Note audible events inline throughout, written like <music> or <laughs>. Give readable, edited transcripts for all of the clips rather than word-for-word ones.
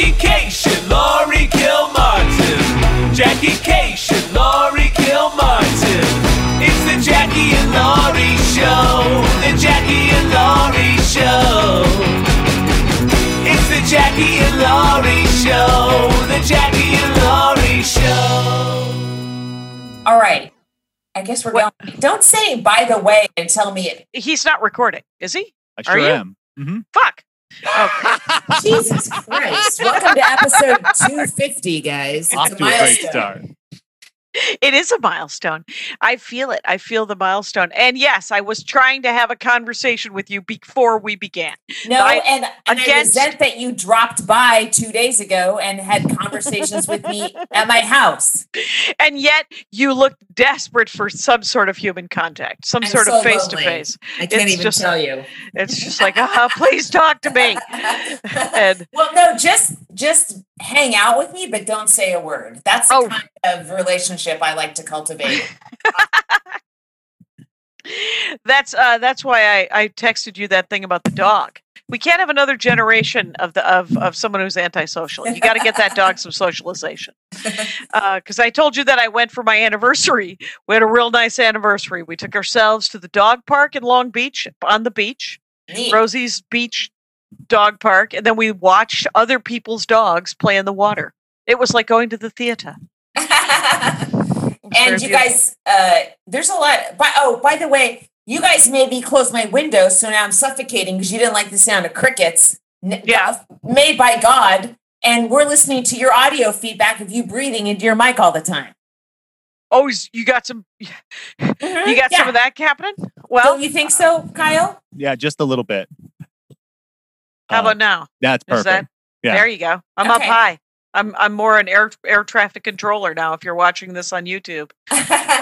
Jackie Case and Laurie Kilmartin. Jackie Case and Laurie Kilmartin. It's the Jackie and Laurie Show. The Jackie and Laurie Show. It's the Jackie and Laurie Show. The Jackie and Laurie Show. All right. I guess we're going. Don't say, by the way, and tell me it. He's not recording, is he? I sure am. Mm-hmm. Fuck. Oh. Jesus Christ. Welcome to episode 250, guys. It's a milestone. It is a milestone. I feel it. I feel the milestone. And yes, I was trying to have a conversation with you before we began. No, I resent that you dropped by 2 days ago and had conversations with me at my house. And yet you looked desperate for some sort of human contact, some sort of face-to-face. I can't even tell you. It's just like, please talk to me. Just hang out with me, but don't say a word. That's the kind of relationship I like to cultivate. That's why I texted you that thing about the dog. We can't have another generation of someone who's antisocial. You got to get that dog some socialization. Because I told you that I went for my anniversary. We had a real nice anniversary. We took ourselves to the dog park in Long Beach, on the beach, Rosie's Beach Dog Park, and then we watched other people's dogs play in the water. It was like going to the theater. And you guys, there's a lot. By the way, you guys made me close my window, so now I'm suffocating because you didn't like the sound of crickets. Yeah, made by God, and we're listening to your audio feedback of you breathing into your mic all the time. Oh, you got some. Mm-hmm. You got some of that happening. Well, don't you think so, Kyle? Yeah, just a little bit. How about now? That's perfect. There you go. I'm up high. I'm more an air traffic controller now. If you're watching this on YouTube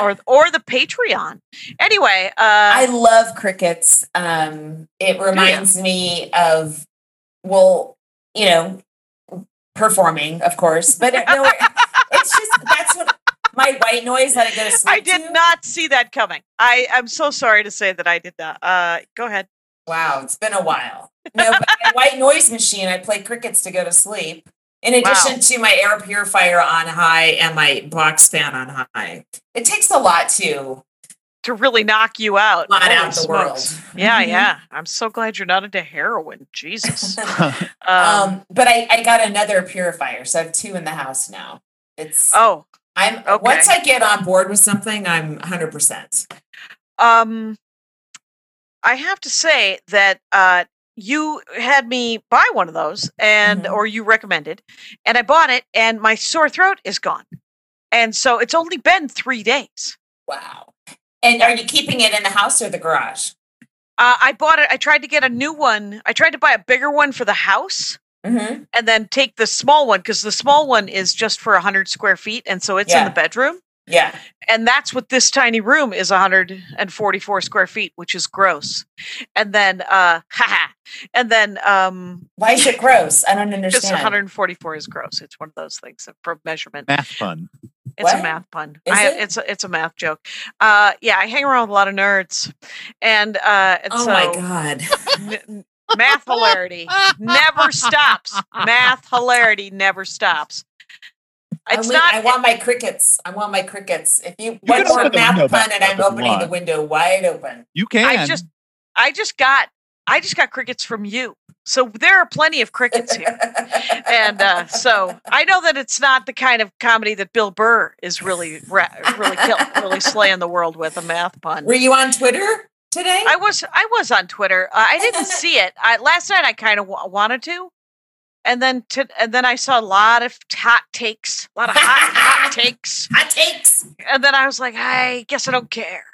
or the Patreon, anyway. I love crickets. It reminds me of performing, of course. But it's just that's what my white noise that I go to sleep. I did not see that coming. I'm so sorry to say that I did not. Go ahead. Wow, it's been a while. No, but my white noise machine, I play crickets to go to sleep. In addition to my air purifier on high and my box fan on high. It takes a lot to really knock you out. Out of the world. Yeah, yeah. I'm so glad you're not into heroin. Jesus. But I got another purifier, so I have two in the house now. Once I get on board with something, I'm 100%. I have to say that you had me buy one of those or you recommended, and I bought it, and my sore throat is gone. And so it's only been 3 days. Wow. And are you keeping it in the house or the garage? I bought it. I tried to get a new one. I tried to buy a bigger one for the house and then take the small one, because the small one is just for 100 square feet. And so it's in the bedroom. Yeah. And that's what this tiny room is, 144 square feet, which is gross. And then, why is it gross? I don't understand. Because 144 is gross. It's one of those things for measurement. Math pun. It's a math pun. It's a math joke. I hang around with a lot of nerds. And, my God. Math hilarity never stops. Math hilarity never stops. I want my crickets. If you want more math pun, and I'm opening the window wide open. You can. I just got crickets from you. So there are plenty of crickets here. And so I know that it's not the kind of comedy that Bill Burr is really slaying the world with, a math pun. Were you on Twitter today? I was on Twitter. I didn't see it. Last night I kind of wanted to. And then I saw a lot of hot takes. Hot takes. And then I was like, I guess I don't care.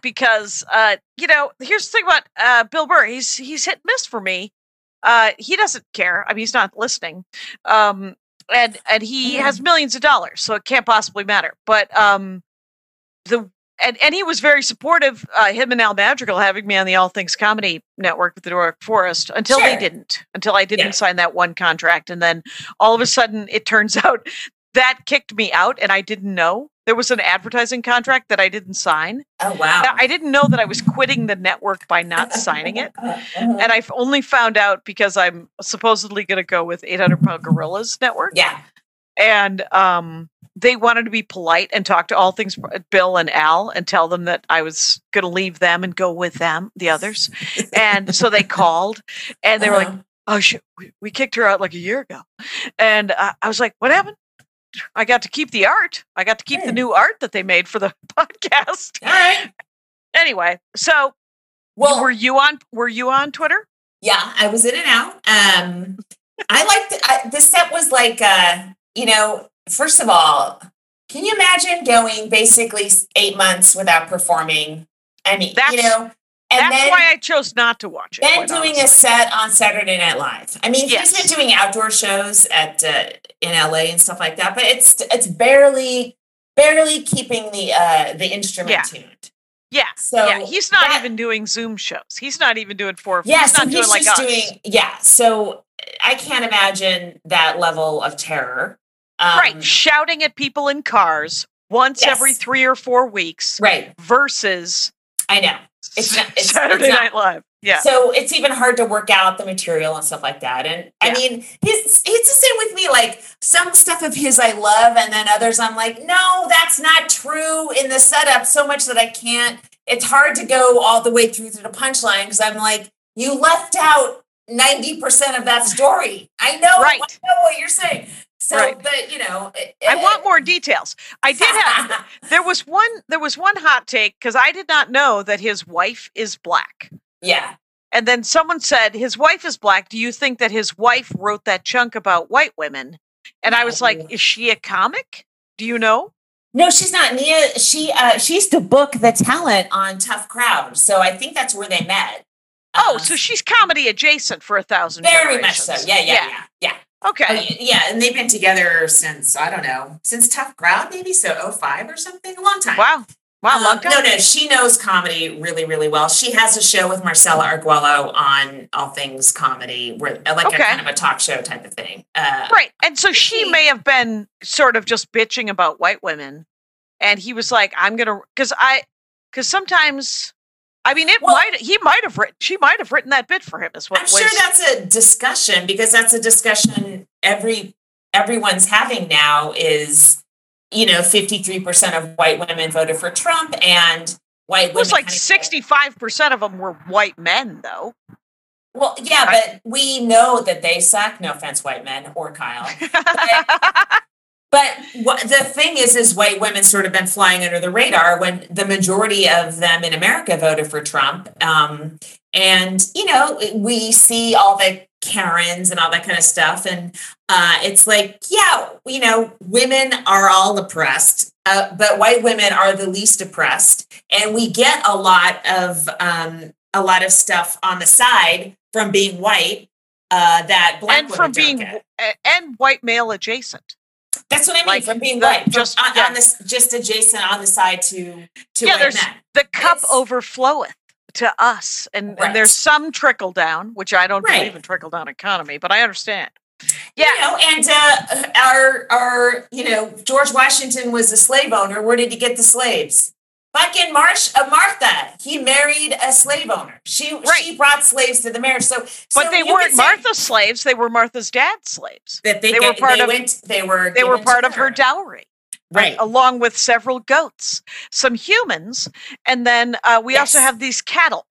Because, here's the thing about Bill Burr. He's hit and miss for me. He doesn't care. I mean, he's not listening. And he has millions of dollars, so it can't possibly matter. But he was very supportive, him and Al Madrigal having me on the All Things Comedy Network with the Doric Forest until they didn't, until I didn't sign that one contract. And then all of a sudden it turns out that kicked me out and I didn't know. There was an advertising contract that I didn't sign. Oh, wow. I didn't know that I was quitting the network by not signing it. And I've only found out because I'm supposedly going to go with 800-pound Gorillas Network. Yeah. And they wanted to be polite and talk to All Things Bill and Al and tell them that I was going to leave them and go with them, the others. And so they called and they were like, oh, shit, we kicked her out like a year ago. And I was like, what happened? I got to keep the art. I got to keep the new art that they made for the podcast. All right. Anyway, so were you on Twitter? Yeah, I was in and out. I liked it. This set was like, you know, first of all, can you imagine going basically 8 months without performing? I mean, you know, and that's why I chose not to watch it. Then doing honestly. A set on Saturday Night Live. I mean, yes. He's been doing outdoor shows at in LA and stuff like that, but it's barely keeping the instrument tuned. Yeah. So he's not even doing Zoom shows. He's not even doing four. Yeah, he's not doing like us. Yeah. So I can't imagine that level of terror. Right. Shouting at people in cars once every 3 or 4 weeks. Right. Versus. I know. It's Saturday Night Live. Yeah. So it's even hard to work out the material and stuff like that. And I mean, he's just in with me, like some stuff of his I love. And then others I'm like, no, that's not true in the setup so much that I can't. It's hard to go all the way through to the punchline because I'm like, you left out 90% of that story. I know, right. I know what you're saying. So, but you know, I want more details. I did have, there was one hot take because I did not know that his wife is black. Yeah. And then someone said, his wife is black. Do you think that his wife wrote that chunk about white women? And I was like, is she a comic? Do you know? No, she's not. Nia, she used to book the talent on Tough Crowd. So I think that's where they met. Oh, so she's comedy adjacent for 1,000 Very much so. Yeah. Okay. And they've been together since, I don't know, since Tough Crowd, maybe, so 05 or something, a long time. Wow, long time. No, she knows comedy really, really well. She has a show with Marcella Arguello on All Things Comedy, where like a kind of a talk show type of thing. Right, and so she may have been sort of just bitching about white women, and he was like, I'm going to, because sometimes... I mean, she might have written that bit for him as well. I'm sure that's a discussion because that's a discussion everyone's having now is, you know, 53% of white women voted for Trump and white women. It was like 65% of them were white men, though. Well, yeah, but we know that they suck. No offense, white men or Kyle. But the thing is white women sort of been flying under the radar when the majority of them in America voted for Trump. And, you know, we see all the Karens and all that kind of stuff. And it's like, you know, women are all oppressed, but white women are the least oppressed. And we get a lot of stuff on the side from being white that black women don't get. And white male adjacent. That's what I mean, like from being white, just adjacent on the side to white men. The cup overfloweth to us, and there's some trickle down, which I don't believe in trickle down economy, but I understand. Yeah, you know, and our you know, George Washington was a slave owner. Where did he get the slaves? Fucking Martha. He married a slave owner. She brought slaves to the marriage. But they weren't Martha's slaves. They were Martha's dad's slaves. They were part of her dowry. Right. Along with several goats, some humans. And then we also have these cattle.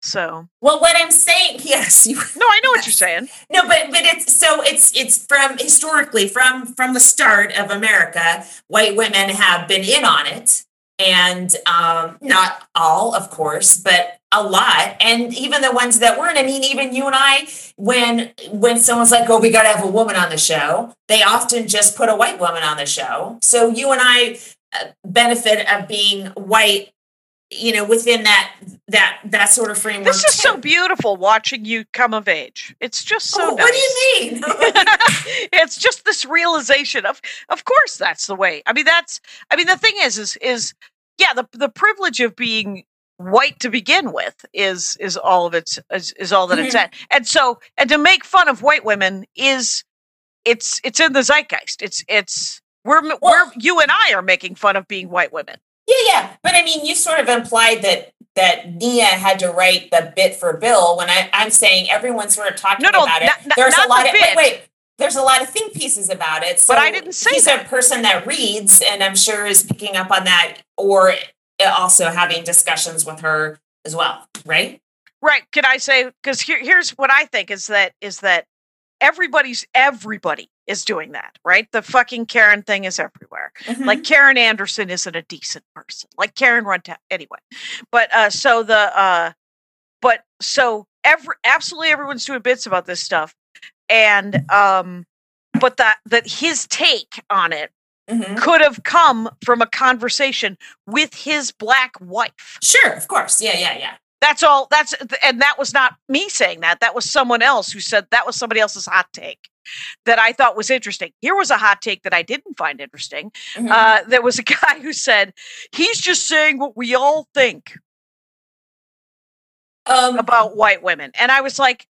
So. Well, what I'm saying, yes. No, I know what you're saying. No, but it's from historically from the start of America, white women have been in on it. And not all, of course, but a lot. And even the ones that weren't, I mean, even you and I, when someone's like, oh, we got to have a woman on the show, they often just put a white woman on the show. So you and I benefit of being white, you know, within that sort of framework. This is so beautiful watching you come of age. It's just so nice. What do you mean? It's just this realization of course that's the way. I mean, the thing is the privilege of being white to begin with is all of its is all that it's at. And so, and to make fun of white women it's in the zeitgeist. It's We're you and I are making fun of being white women. Yeah. But I mean, you sort of implied that Nia had to write the bit for Bill when I'm saying everyone's sort of talking about it. There's a lot of think pieces about it. So but I didn't say that. He's a person that reads, and I'm sure is picking up on that, or also having discussions with her as well, right? Right. Can I say, because here's what I think is that everybody is doing that, right? The fucking Karen thing is everywhere. Mm-hmm. Like Karen Anderson isn't a decent person. Like Karen Runtown, anyway. But absolutely everyone's doing bits about this stuff. And but that his take on it mm-hmm. could have come from a conversation with his black wife. Sure, of course. Yeah. That's all. And that was not me saying that. That was someone else who said that was somebody else's hot take that I thought was interesting. Here was a hot take that I didn't find interesting. Mm-hmm. There was a guy who said, he's just saying what we all think about white women. And I was like,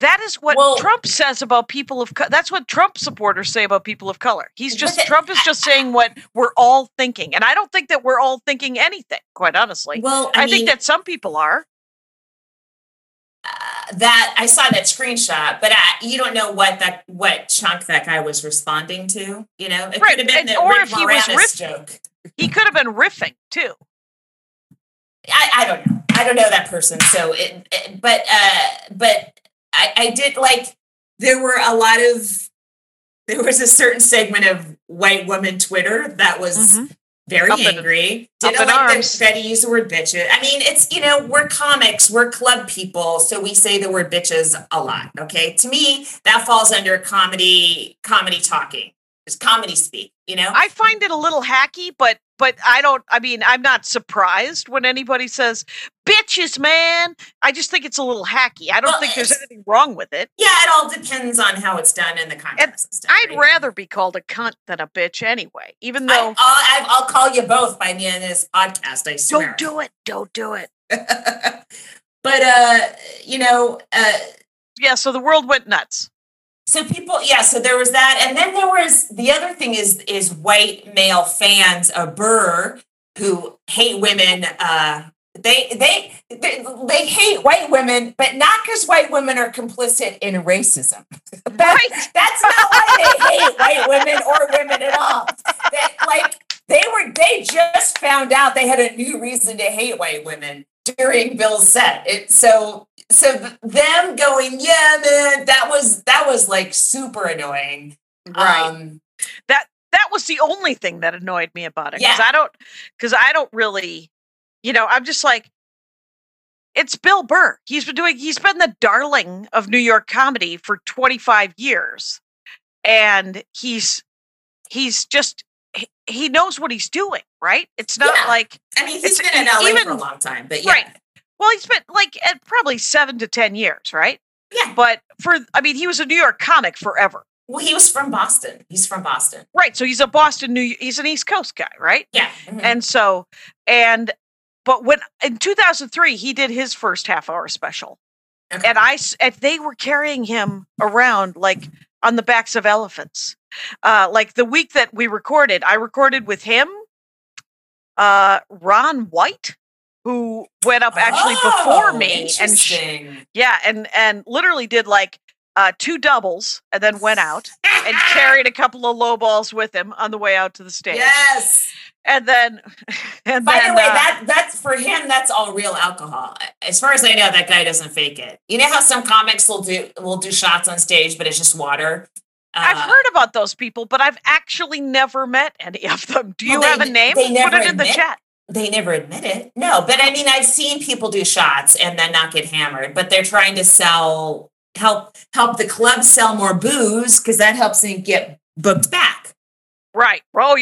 that is what Trump says about people of color. That's what Trump supporters say about people of color. Trump is just saying what we're all thinking. And I don't think that we're all thinking anything, quite honestly. Well, I think that some people are. That I saw that screenshot, but you don't know what chunk that guy was responding to. You know, it could have been if he was riffing. Joke. He could have been riffing too. I don't know. I don't know that person. So, I did like. There was a certain segment of white woman Twitter that was mm-hmm. very angry. Didn't like that Betty used the word bitches. I mean, it's we're comics, we're club people, so we say the word bitches a lot. Okay, to me that falls under comedy talking. It's comedy speak. I find it a little hacky, but I don't. I mean, I'm not surprised when anybody says bitches, man. I just think it's a little hacky. I don't think there's anything wrong with it. Yeah, it all depends on how it's done in the context. I'd rather be called a cunt than a bitch anyway. Even though I'll call you both by the end of this podcast. I swear. Don't do it. But yeah. So the world went nuts. So people, yeah, so there was that. And then there was, the other thing is white male fans of Burr who hate women. They hate white women, but not because white women are complicit in racism. That's not why they hate white women or women at all. They just found out they had a new reason to hate white women during Bill's set. So them going, yeah, man, that was like super annoying. Right. That was the only thing that annoyed me about it. Yeah. Cause I don't really, I'm just like, it's Bill Burr. He's been the darling of New York comedy for 25 years. And he's just, he knows what he's doing. Right. It's not like, I mean, he's been in LA for a long time, but yeah. Right. Well, he spent probably 7 to 10 years, right? Yeah. But he was a New York comic forever. Well, he was from Boston. He's from Boston. Right. So he's a he's an East Coast guy, right? Yeah. Mm-hmm. And so, but when in 2003, he did his first half hour special. Okay. And they were carrying him around like on the backs of elephants. Like the week that we recorded, I recorded with him, Ron White, who went up actually before me and literally did like two doubles and then went out and carried a couple of low balls with him on the way out to the stage. Yes. And by the way, that's for him, that's all real alcohol. As far as I know, that guy doesn't fake it. You know how some comics will do shots on stage, but it's just water. I've heard about those people, but I've actually never met any of them. Do you have a name? Put it in the chat. They never admit it. No, but I mean, I've seen people do shots and then not get hammered, but they're trying to help the club sell more booze because that helps them get booked back. Right. Oh,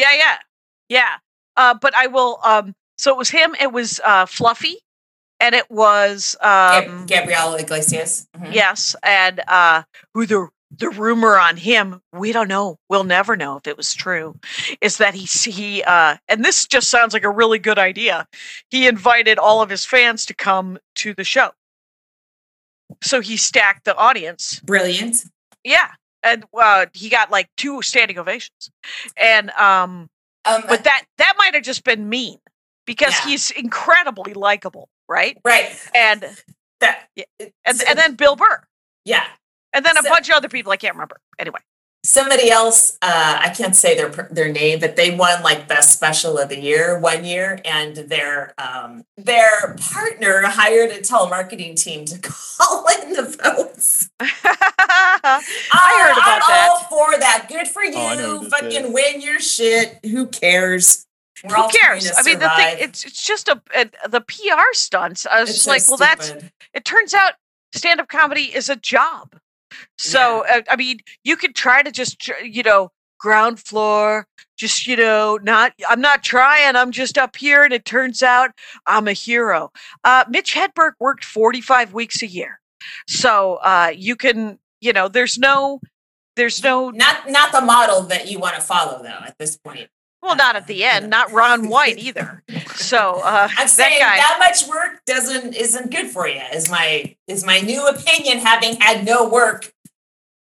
yeah. But I will. So it was him. It was Fluffy, and it was Gabriel Iglesias. Mm-hmm. Yes, and who the rumor on him, we don't know. We'll never know if it was true, is that he and this just sounds like a really good idea. He invited all of his fans to come to the show. So he stacked the audience. Brilliant. Yeah. And he got like 2 standing ovations. And but that might have just been mean, because he's incredibly likable, right? Right. And that, and then Bill Burr. Yeah. And then a bunch of other people I can't remember. Anyway. Somebody else, I can't say their name, but they won like best special of the year one year, and their partner hired a telemarketing team to call in the votes. I'm all for that. Good for you. Oh, fucking win your shit. Who cares? Who cares? I mean, the thing it's just the PR stunts. I was just like, well, it turns out stand-up comedy is a job. So, yeah. I mean, you could try to just, ground floor, just, I'm not trying. I'm just up here. And it turns out I'm a hero. Mitch Hedberg worked 45 weeks a year. So you can, there's no. Not the model that you want to follow, though, at this point. Well, not at the end, not Ron White either. So I'm saying that much work isn't good for you. Is my new opinion, having had no work.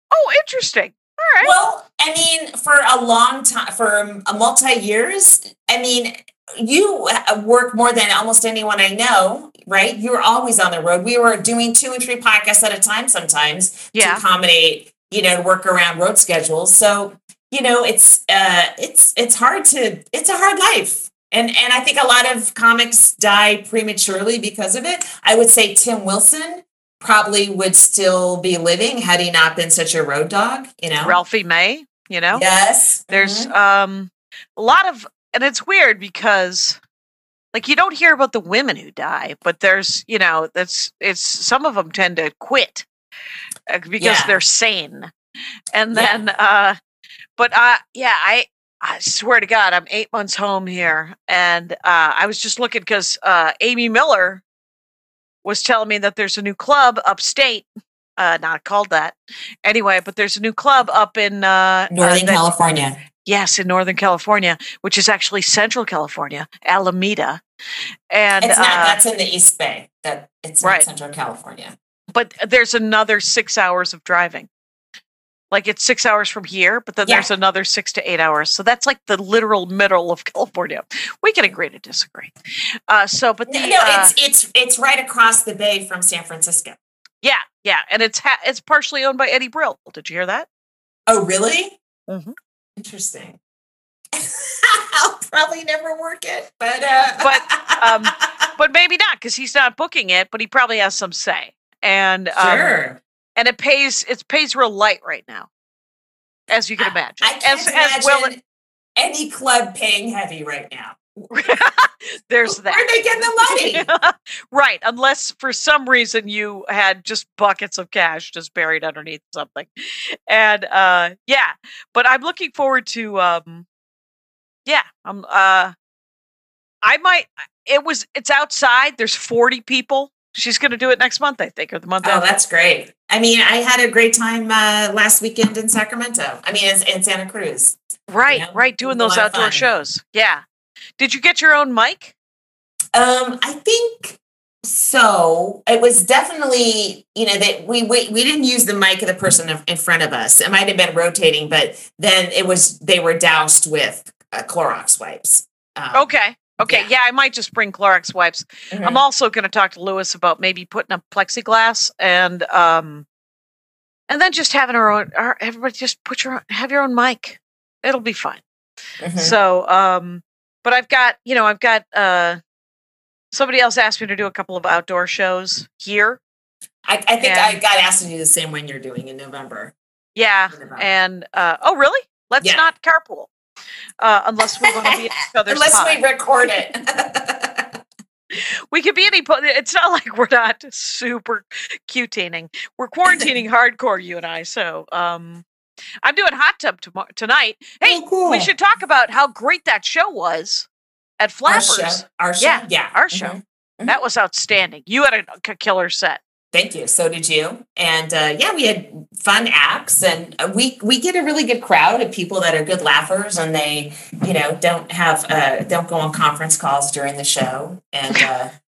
Oh, interesting. All right. Well, I mean, for a long time, for a multi-years, I mean, you work more than almost anyone I know, right? You were always on the road. We were doing 2 and 3 podcasts at a time sometimes to accommodate, work around road schedules. So. It's a hard life. And I think a lot of comics die prematurely because of it. I would say Tim Wilson probably would still be living had he not been such a road dog, Ralphie May, Yes. There's a lot of, and it's weird because like you don't hear about the women who die, but there's, some of them tend to quit because they're sane. And then, but, I swear to God, I'm 8 months home here. And I was just looking because Amy Miller was telling me that there's a new club upstate, not called that. Anyway, but there's a new club up in... Northern California. Yes, in Northern California, which is actually Central California, Alameda. And it's not, that's in the East Bay. It's not Central California. But there's another 6 hours of driving. Like it's 6 hours from here, but then there's another 6 to 8 hours. So that's like the literal middle of California. We can agree to disagree. It's right across the bay from San Francisco. Yeah, yeah, and it's partially owned by Eddie Brill. Did you hear that? Oh, really? Mm-hmm. Interesting. I'll probably never work it, but maybe not because he's not booking it. But he probably has some say. And sure. And it pays real light right now, as you can imagine. I can't imagine any club paying heavy right now. There's that. Where are they getting the money? Right, unless for some reason you had just buckets of cash just buried underneath something. And but I'm looking forward to, it's outside. There's 40 people. She's going to do it next month, I think, or the month after. Oh, that's great. I mean, I had a great time last weekend in Sacramento. I mean, in Santa Cruz. Right, right. Doing those outdoor shows. Yeah. Did you get your own mic? I think so. It was definitely, that we didn't use the mic of the person in front of us. It might have been rotating, but then they were doused with Clorox wipes. Okay. Yeah, I might just bring Clorox wipes. Mm-hmm. I'm also going to talk to Lewis about maybe putting up plexiglass and then just having our own. Everybody just have your own mic. It'll be fine. Mm-hmm. So, but I've got somebody else asked me to do a couple of outdoor shows here. I think I got asked to do the same one you're doing in November. Yeah, oh really? Let's not carpool. Unless we want to be at each other's we record it. We could be it's not like we're not super quarantining. We're quarantining hardcore, you and I. So I'm doing Hot Tub tonight. Hey, cool. We should talk about how great that show was at Flappers. Our show. Yeah, our show. Mm-hmm. That was outstanding. You had a killer set. Thank you. So did you. And we had fun acts, and we get a really good crowd of people that are good laughers, and they don't go on conference calls during the show. And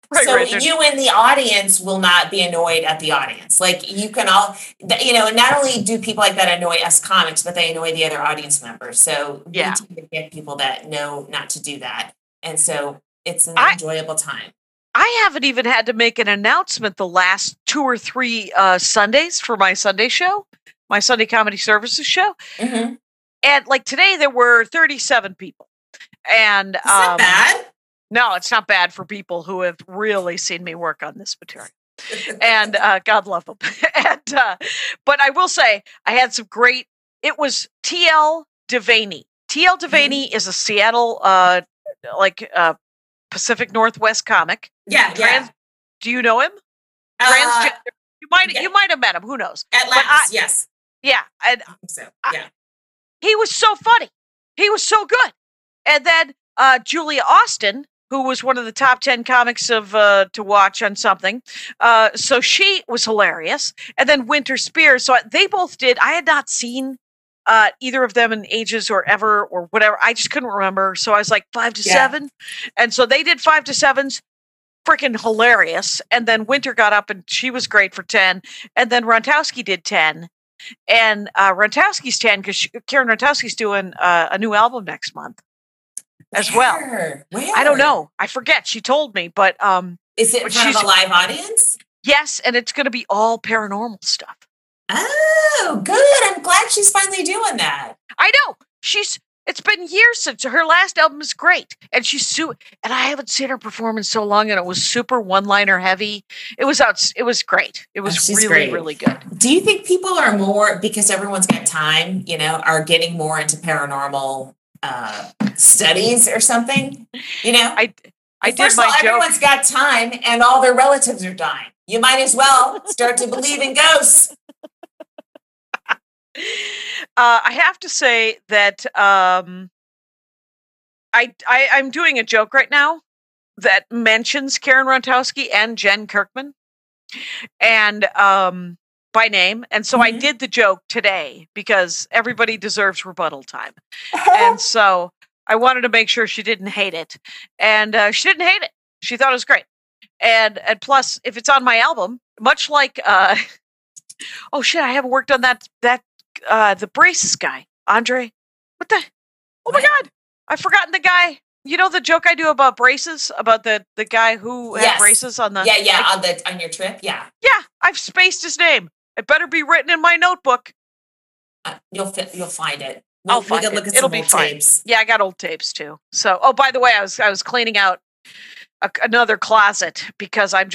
Right, so Richard. You in the audience will not be annoyed at the audience. Like you can all, you know, not only do people like that annoy us comics, but they annoy the other audience members. So yeah, we need to get people that know not to do that. And so it's an enjoyable time. I haven't even had to make an announcement the last 2 or 3 Sundays for my Sunday show, my Sunday comedy services show. Mm-hmm. And like today there were 37 people. And is that bad? No, it's not bad for people who have really seen me work on this material. And God love them. And, but I will say I had some great, it was T.L. Devaney. T.L. Devaney mm-hmm. is a Seattle, Pacific Northwest comic. Yeah, yeah. Do you know him? Transgender. You might have met him. Who knows? At last, yes. Yeah. And, I think so. Yeah. He was so funny. He was so good. And then Julia Austin, who was one of the top 10 comics of to watch on something. So she was hilarious. And then Winter Spears. So they both did. I had not seen either of them in ages or ever or whatever. I just couldn't remember. So I was like 5 to 7. And so they did 5 to 7s. Freaking hilarious. And then Winter got up and she was great for 10. And then Rontowski did 10. And Rontowski's 10 because Karen Rontowski's doing a new album next month. As well. Where? I don't know. I forget. She told me, but is it in front of a live audience? Yes, and it's going to be all paranormal stuff. Oh, good. I'm glad she's finally doing that. I know. It's been years since her last album is great. And and I haven't seen her perform in so long, and it was super one-liner heavy. It was great. It was really good. Do you think people are more, because everyone's got time, you know, are getting more into paranormal studies or something, you know? I did first my of all, joke. Everyone's got time, and all their relatives are dying. You might as well start to believe in ghosts. I have to say that I'm doing a joke right now that mentions Karen Rontowski and Jen Kirkman, and by name. And so I did the joke today because everybody deserves rebuttal time. And so I wanted to make sure she didn't hate it. And she didn't hate it. She thought it was great. And plus, if it's on my album, much like, oh shit, I haven't worked on that the braces guy, Andre. What the? Oh my God. I've forgotten the guy. You know, the joke I do about braces, about the guy who had braces on the. Yeah. Yeah. On your trip. Yeah. Yeah. I've spaced his name. It better be written in my notebook. You'll find it. I'll find it. Look at It'll be fine. Tapes. Yeah, I got old tapes too. So, by the way, I was cleaning out another closet because I'm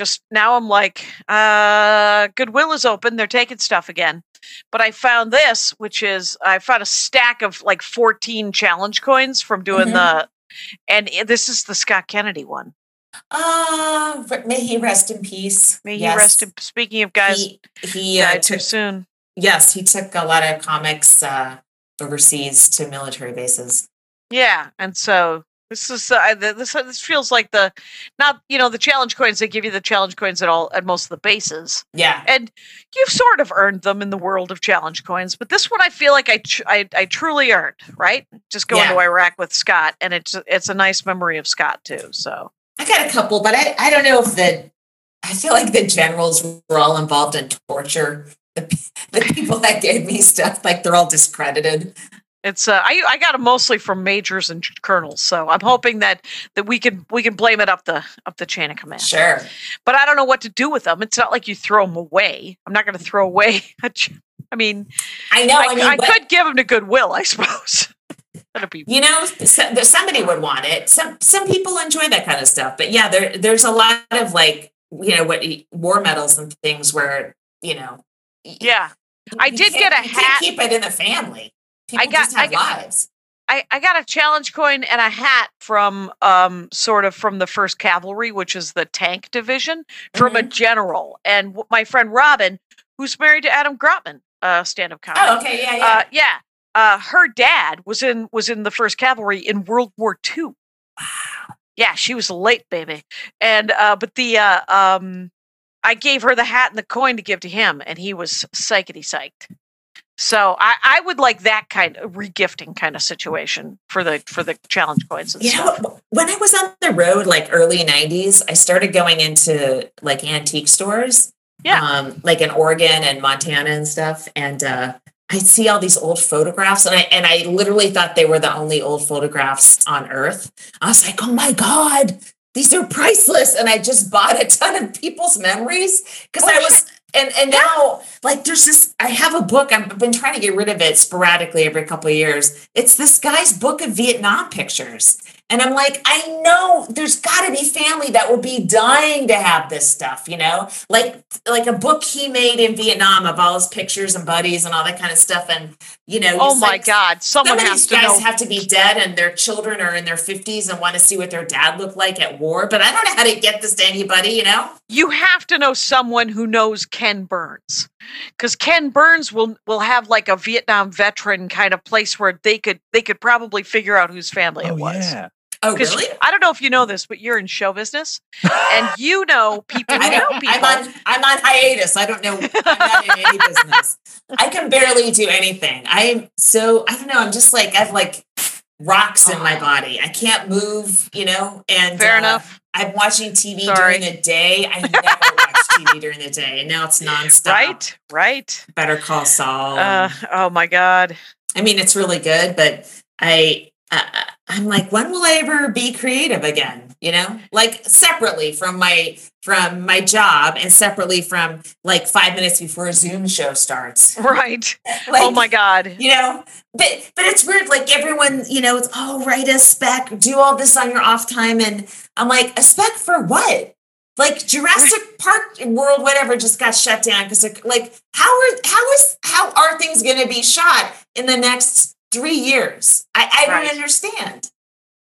like, Goodwill is open. They're taking stuff again. But I found this, which is I found a stack of like 14 challenge coins from doing and this is the Scott Kennedy one. May he rest in peace. May he rest in. Speaking of guys, he died too soon. Yes, he took a lot of comics overseas to military bases. Yeah, and so this is this feels like the challenge coins. They give you the challenge coins at most of the bases. Yeah, and you've sort of earned them in the world of challenge coins, but this one I feel like I truly earned. Right, just going to Iraq with Scott, and it's a nice memory of Scott too. So. I got a couple, but I don't know if I feel like the generals were all involved in torture. The people that gave me stuff, like they're all discredited. It's I got them mostly from majors and colonels, so I'm hoping that we can blame it up the chain of command. Sure, but I don't know what to do with them. It's not like you throw them away. I'm not going to throw away. I mean, I know. I could give them to Goodwill, I suppose. You know, somebody would want it. Some people enjoy that kind of stuff, but yeah, there's a lot of like, you know, what war medals and things where, you know. Yeah, I did get a hat. You can't keep it in the family. People just have lives. I got a challenge coin and a hat from sort of from the First Cavalry, which is the tank division, from a general, and my friend Robin, who's married to Adam Grotman, stand-up comic. Oh, okay, yeah, yeah, yeah. Her dad was in the First Cavalry in World War II. Wow. Yeah, she was late, baby. And but the I gave her the hat and the coin to give to him, and he was psychity psyched. So I would like that kind of regifting kind of situation for the challenge coins and stuff. You know, when I was on the road, like early 90s, I started going into like antique stores, like in Oregon and Montana and stuff. And I'd see all these old photographs, and I literally thought they were the only old photographs on earth. I was like, oh my God, these are priceless. And I just bought a ton of people's memories because and now, like, there's this, I have a book. I've been trying to get rid of it sporadically every couple of years. It's this guy's book of Vietnam pictures. And I'm like, I know there's got to be family that would be dying to have this stuff, you know, like a book he made in Vietnam of all his pictures and buddies and all that kind of stuff. And, you know, oh my God, someone has to know. Some of these guys have to be dead and their children are in their 50s and want to see what their dad looked like at war. But I don't know how to get this to anybody, you know. You have to know someone who knows Ken Burns, because Ken Burns will have like a Vietnam veteran kind of place where they could probably figure out whose family it was. Yeah. Oh, really? I don't know if you know this, but you're in show business, and you know people who know people. I'm on hiatus. I don't know. I'm not in any business. I can barely do anything. I don't know. I'm just like, I have like rocks in my body. I can't move, you know, and fair enough. I'm watching TV during the day. I never watch TV during the day, and now it's nonstop. Right. Better Call Saul. Oh, my God. I mean, it's really good, but I'm like, when will I ever be creative again? You know, like separately from my job and separately from like 5 minutes before a Zoom show starts. Right. Like, oh my God. You know, but it's weird. Like everyone, you know, it's, write a spec, do all this on your off time. And I'm like, a spec for what? Like Jurassic Park World, whatever, just got shut down. Cause like, how are things going to be shot in the next 3 years? I don't understand.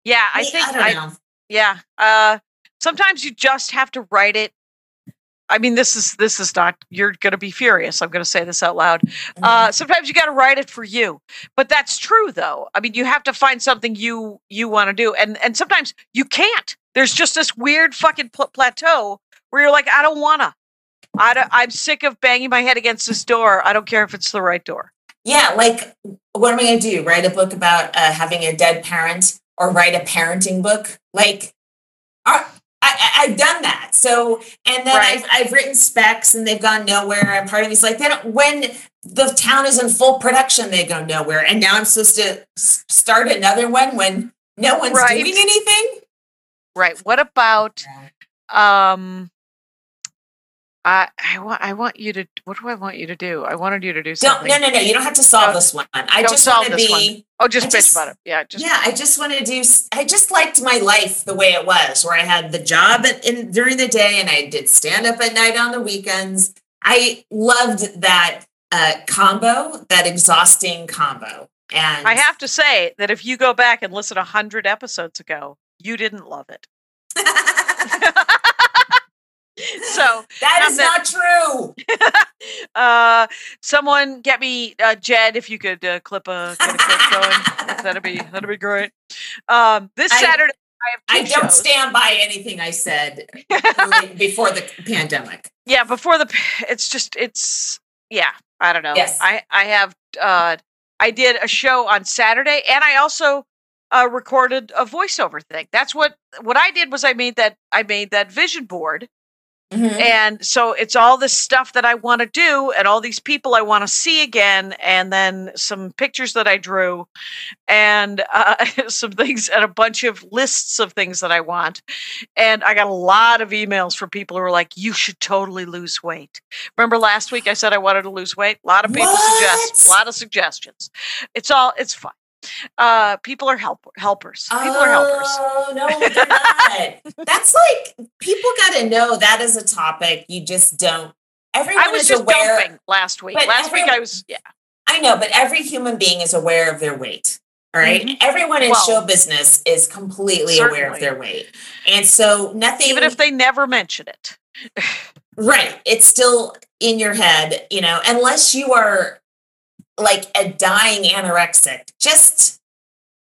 Yeah, I think I don't know. Yeah. Sometimes you just have to write it. I mean, this is not, you're going to be furious. I'm going to say this out loud. Sometimes you got to write it for you, but that's true though. I mean, you have to find something you want to do. And sometimes you can't, there's just this weird fucking plateau where you're like, I don't want to, I'm sick of banging my head against this door. I don't care if it's the right door. Yeah, like, what am I going to do? Write a book about having a dead parent or write a parenting book? Like, I've done that. So, and then I've written specs and they've gone nowhere. And part of me's like, when the town is in full production, they go nowhere. And now I'm supposed to start another one when no one's doing anything? Right. What about, I want you to, what do I want you to do? I wanted you to do something. No. You don't have to solve this one. I just want to be. Oh, just bitch about it. Yeah. I just want to do, I just liked my life the way it was, where I had the job during the day and I did stand up at night on the weekends. I loved that combo, that exhausting combo. And I have to say that if you go back and listen 100 episodes ago, you didn't love it. So that is not true. Someone get me Jed, if you could get a clip going. That'd be great. This Saturday, I have two shows. I don't stand by anything I said before the pandemic. Yeah, I don't know. Yes. I have. I did a show on Saturday, and I also recorded a voiceover thing. That's what I did was I made that vision board. Mm-hmm. And so it's all this stuff that I want to do and all these people I want to see again. And then some pictures that I drew and some things and a bunch of lists of things that I want. And I got a lot of emails from people who were like, you should totally lose weight. Remember last week I said I wanted to lose weight? A lot of people suggest, a lot of suggestions. It's fun. People are helpers. People are helpers. Oh, no, they're not. That's like, people got to know that is a topic you just don't. Everyone I was is just aware. Dumping last week. Last week I was, yeah. I know, but every human being is aware of their weight. All right. Mm-hmm. Everyone in show business is completely aware of their weight. And so nothing. Even if they never mention it. Right. It's still in your head, you know, unless you are like a dying anorexic, just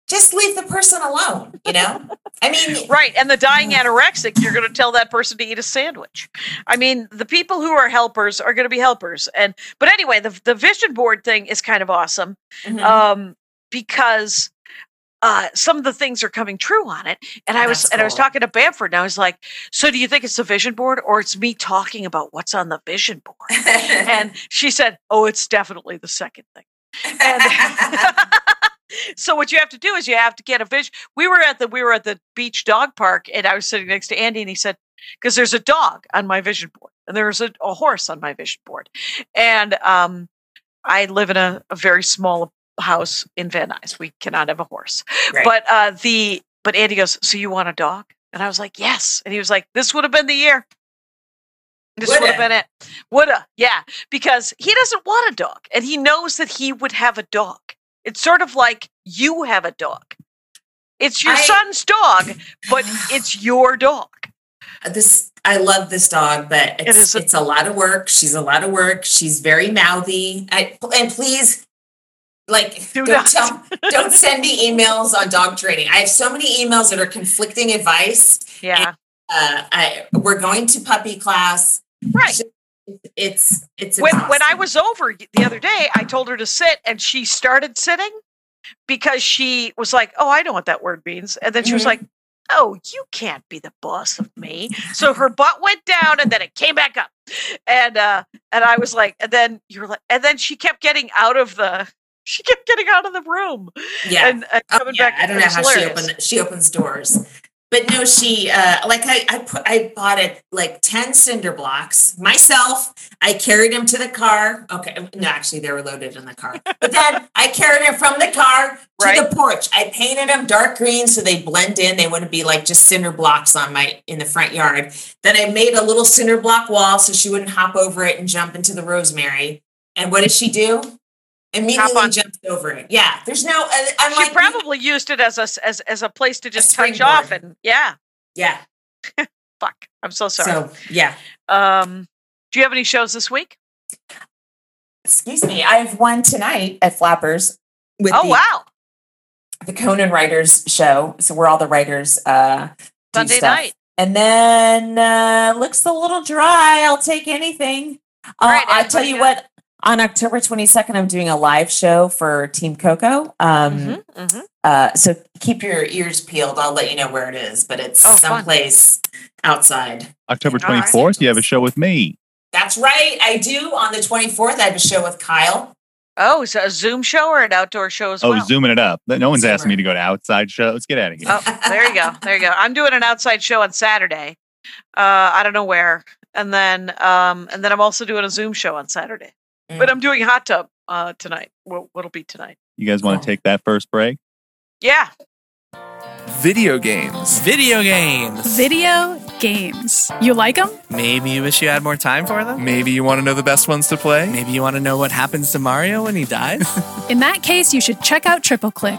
just leave the person alone, you know? I mean, right. And the dying anorexic, you're going to tell that person to eat a sandwich. I mean, the people who are helpers are going to be helpers. And, but anyway, the vision board thing is kind of awesome. Mm-hmm. Because some of the things are coming true on it. And I was talking to Bamford, and I was like, so do you think it's the vision board or it's me talking about what's on the vision board? And she said, oh, it's definitely the second thing. And so what you have to do is you have to get a vision. We were at the beach dog park, and I was sitting next to Andy, and he said, because there's a dog on my vision board and there's a horse on my vision board. And I live in a very small house in Van Nuys. We cannot have a horse. Right. But Andy goes, so you want a dog? And I was like, yes. And he was like, this would have been the year. This would have been it. Woulda. Yeah. Because he doesn't want a dog, and he knows that he would have a dog. It's sort of like you have a dog. It's your son's dog, but it's your dog. I love this dog, but it's a lot of work. She's a lot of work. She's very mouthy. And please, like, don't send me emails on dog training. I have so many emails that are conflicting advice. Yeah. We're going to puppy class. Right. It's when I was over the other day, I told her to sit, and she started sitting because she was like, oh, I know what that word means. And then she was like, oh, you can't be the boss of me. So her butt went down, and then it came back up. And I was like, and then you were like, and then she kept getting out of the room. Yeah. And coming back. I don't know how she opens doors. But no, she, I bought it like 10 cinder blocks myself. I carried them to the car. Okay. No, actually they were loaded in the car, but then I carried them from the car to the porch. I painted them dark green so they blend in. They wouldn't be like just cinder blocks in the front yard. Then I made a little cinder block wall so she wouldn't hop over it and jump into the rosemary. And what did she do? Immediately jumped over it. Yeah, there's no. She probably used it as a place to just touch off and yeah. Fuck, I'm so sorry. So, yeah. Do you have any shows this week? Excuse me, I have one tonight at Flappers. With the Conan Writers show. So we're all the writers. Sunday night, and then looks a little dry. I'll take anything. Right, I tell you what. On October 22nd, I'm doing a live show for Team Coco. So keep your ears peeled. I'll let you know where it is, but it's someplace outside. October 24th, you have a show with me. That's right. I do. On the 24th, I have a show with Kyle. Oh, is that a Zoom show or an outdoor show as well? Oh, zooming it up. No one's asking me to go to outside shows. Get out of here. Oh, There you go. I'm doing an outside show on Saturday. I don't know where. And then I'm also doing a Zoom show on Saturday. But I'm doing hot tub tonight. What'll be tonight? You guys want to take that first break? Yeah. Video games. You like them? Maybe you wish you had more time for them? Maybe you want to know the best ones to play? Maybe you want to know what happens to Mario when he dies? In that case, you should check out Triple Click.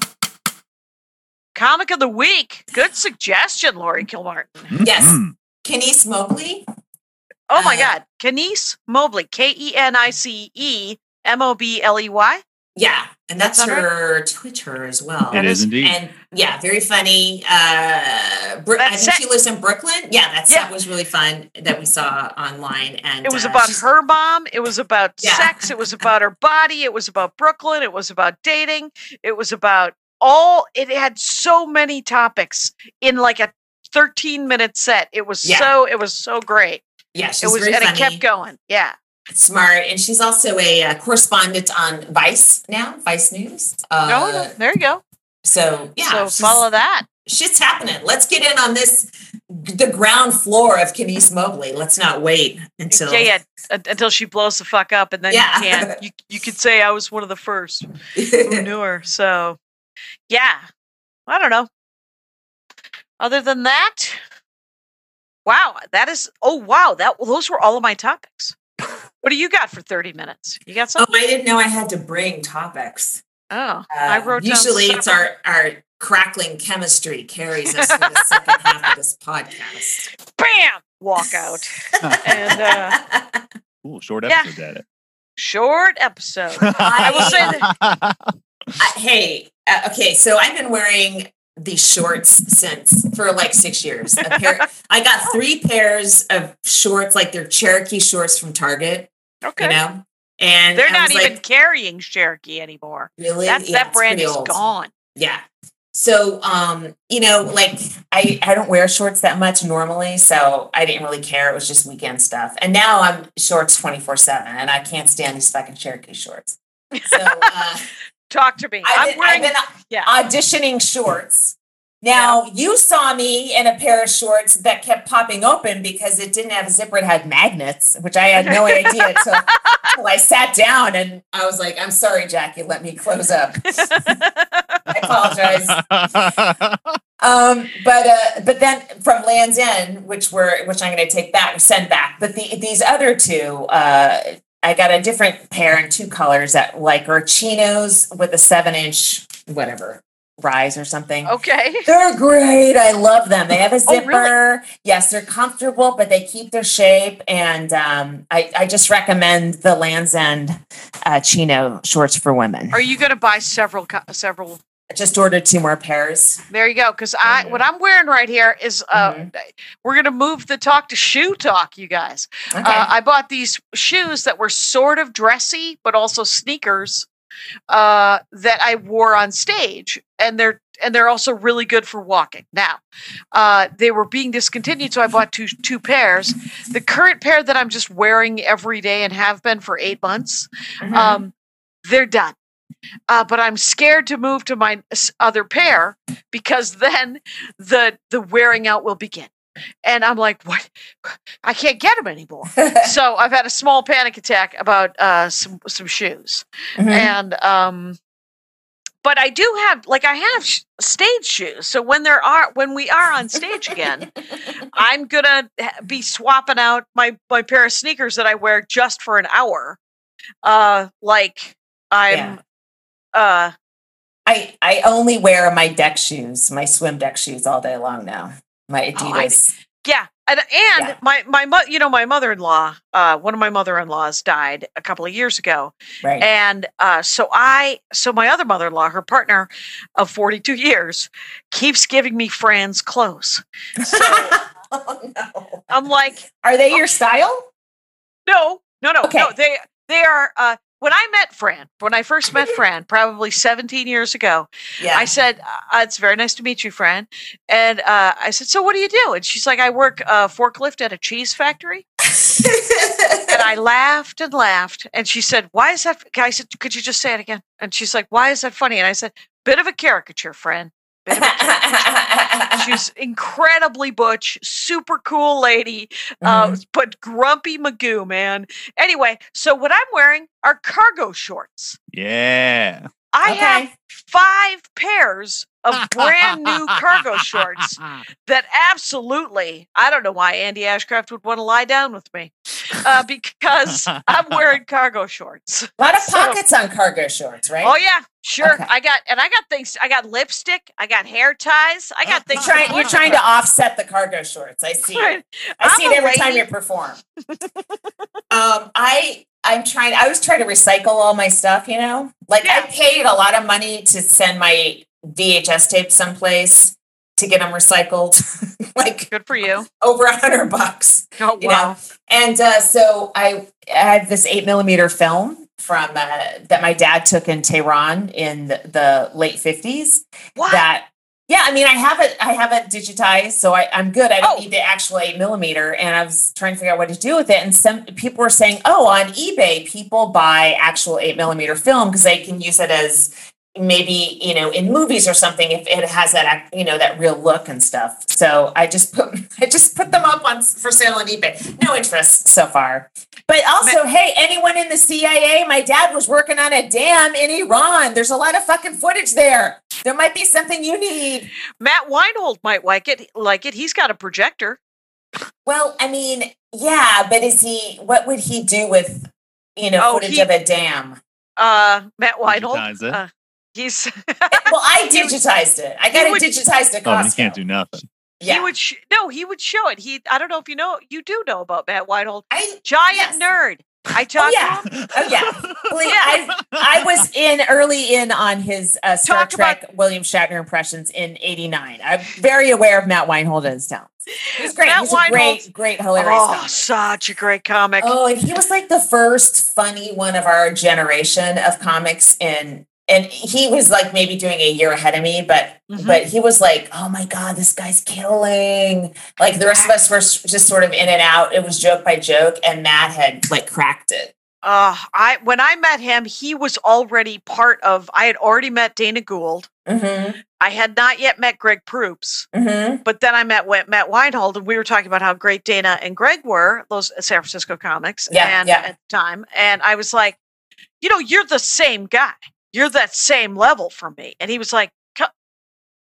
Comic of the week. Good suggestion, Laurie Kilmartin. Mm-hmm. Yes. Kenise Mobley. Oh, my God. Kenise Mobley. KeniceMobley. Yeah. And that's her Twitter as well. It is indeed. And yeah, very funny. She lives in Brooklyn. Yeah, that was really fun that we saw online. And it was about her mom. It was about sex. It was about her body. It was about Brooklyn. It was about dating. It was about it had so many topics in like a 13-minute set. It was it was so great. Yeah, she's very funny. And it kept going. Yeah, smart. And she's also a correspondent on Vice now, Vice News. There you go. So yeah, so follow that. Shit's happening. Let's get in on the ground floor of Kenise Mobley. Let's not wait until until she blows the fuck up, and then you can't. You could say I was one of the first who knew her. So. Yeah. I don't know. Other than that, wow, that is, oh, wow, that, well, those were all of my topics. What do you got for 30 minutes? You got something? Oh, I didn't know I had to bring topics. Oh, I wrote down. Usually it's our crackling chemistry carries us to the second half of this podcast. Bam! Walk out. And, ooh, short episode, yeah. At it. Short episode. I will say that. Hey, okay, so I've been wearing these shorts since for like 6 years. I got 3 pairs of shorts, like they're Cherokee shorts from Target. Okay. You know? And they're not even like, carrying Cherokee anymore. Really? Yeah, that brand is gone. Yeah. So, you know, like I don't wear shorts that much normally, so I didn't really care. It was just weekend stuff. And now I'm shorts 24/7 and I can't stand these fucking Cherokee shorts. So, talk to me. I've been auditioning shorts. Now, you saw me in a pair of shorts that kept popping open because it didn't have a zipper. It had magnets, which I had no idea until I sat down and I was like, I'm sorry, Jackie, let me close up. I apologize. But then from Land's End, which I'm going to take back, send back. But these other two, I got a different pair in 2 colors that like are chinos with a 7-inch, whatever, rise or something. Okay. They're great. I love them. They have a zipper. Oh, really? Yes. They're comfortable, but they keep their shape. And, I just recommend the Land's End, chino shorts for women. Are you going to buy several? I just ordered 2 more pairs. There you go. Cause what I'm wearing right here is, we're going to move the talk to shoe talk, you guys. Okay. I bought these shoes that were sort of dressy, but also sneakers, that I wore on stage, and they're also really good for walking. Now, they were being discontinued, so I bought two pairs. The current pair that I'm just wearing every day and have been for 8 months, they're done. But I'm scared to move to my other pair because then the wearing out will begin. And I'm like, what? I can't get them anymore. So I've had a small panic attack about some shoes. Mm-hmm. And, but I do have, like, I have stage shoes. So when we are on stage again, I'm going to be swapping out my pair of sneakers that I wear just for an hour. I only wear my deck shoes, my swim deck shoes all day long now. My Adidas. Oh, my mother-in-law, one of my mother-in-laws died a couple of years ago. Right. And, so my other mother-in-law, her partner of 42 years keeps giving me Fran's clothes. So oh, no. I'm like, are they your style? No. Okay. No, they are, when I first met Fran, probably 17 years ago, I said, it's very nice to meet you, Fran. And I said, so what do you do? And she's like, I work a forklift at a cheese factory. And I laughed and laughed. And she said, why is that? I said, could you just say it again? And she's like, why is that funny? And I said, bit of a caricature, Fran. She's incredibly butch, super cool lady, but grumpy Magoo, man. Anyway, so what I'm wearing are cargo shorts. Yeah. I have 5 pairs of brand new cargo shorts that absolutely, I don't know why Andy Ashcraft would want to lie down with me because I'm wearing cargo shorts. A lot of pockets on cargo shorts, right? Oh, yeah, sure. Okay. I got things. I got lipstick. I got hair ties. I got things. You're trying to offset the cargo shorts. I see it. I see it every time you perform. I was trying to recycle all my stuff, you know, like I paid a lot of money to send my VHS tapes someplace to get them recycled. Like good for you. Over $100. Oh, wow. You know? And, so I had this 8mm film from, that my dad took in Tehran in the late '50s. What? I have it digitized, so I'm good. I don't need the actual 8mm, and I was trying to figure out what to do with it. And some people were saying, on eBay, people buy actual 8mm film because they can use it as maybe, you know, in movies or something if it has that, you know, that real look and stuff. So I just put them up for sale on eBay. No interest so far. But also, hey, anyone in the CIA? My dad was working on a dam in Iran. There's a lot of fucking footage there. There might be something you need. Matt Weinhold might like it. He's got a projector. Well, I mean, yeah, but what would he do with, footage of a dam? Matt Weinhold. Digitize it. Well, I digitized it. I got it digitized at Costco. You can't do nothing. Yeah. He would show it. I don't know if you do know about Matt Weinhold. Giant nerd. I talked to him. Oh, yeah. Well, yeah. I was early in on his Star Trek William Shatner impressions in 89. I'm very aware of Matt Weinhold and his talents. He was great. He's a great, hilarious comic. Such a great comic. Oh, and he was like the first funny one of our generation of comics and he was like maybe doing a year ahead of me, but he was like, oh my God, this guy's killing. Like the rest of us were just sort of in and out. It was joke by joke. And Matt had like cracked it. When I met him, he was already I had already met Dana Gould. Mm-hmm. I had not yet met Greg Proops, but then I met Matt Weinhold, and we were talking about how great Dana and Greg were, those San Francisco comics at the time. And I was like, you're the same guy. You're that same level for me. And he was like,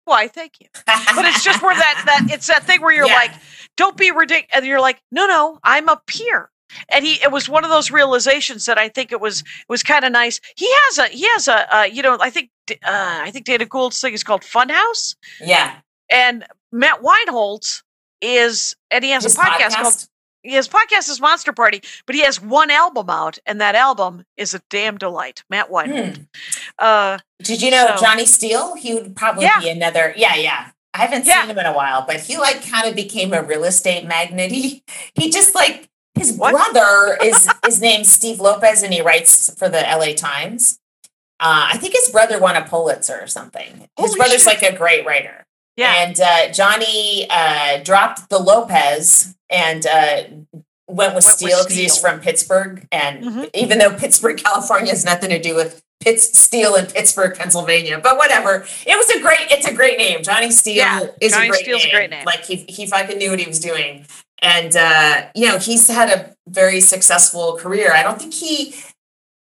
why, thank you. But it's just where it's that thing where you're like, don't be ridiculous. And you're like, no, I'm up here. And it was one of those realizations that I think it was kind of nice. I think Dana Gould's thing is called Funhouse. Yeah. And Matt Weinhold's he has a podcast called. His podcast is Monster Party, but he has one album out, and that album is a damn delight. Matt Weinhold. Did you know Johnny Steele? He would probably be another. Yeah. I haven't seen him in a while, but he like kind of became a real estate magnate. He just like his brother is named Steve Lopez, and he writes for the LA Times. I think his brother won a Pulitzer or something. His brother's like a great writer. Yeah, and Johnny dropped the Lopez and went with Steele because he's from Pittsburgh. And even though Pittsburgh, California has nothing to do with Steele in Pittsburgh, Pennsylvania, but whatever. It's a great name. Johnny Steele is a great name. Like he fucking knew what he was doing. And, he's had a very successful career. I don't think he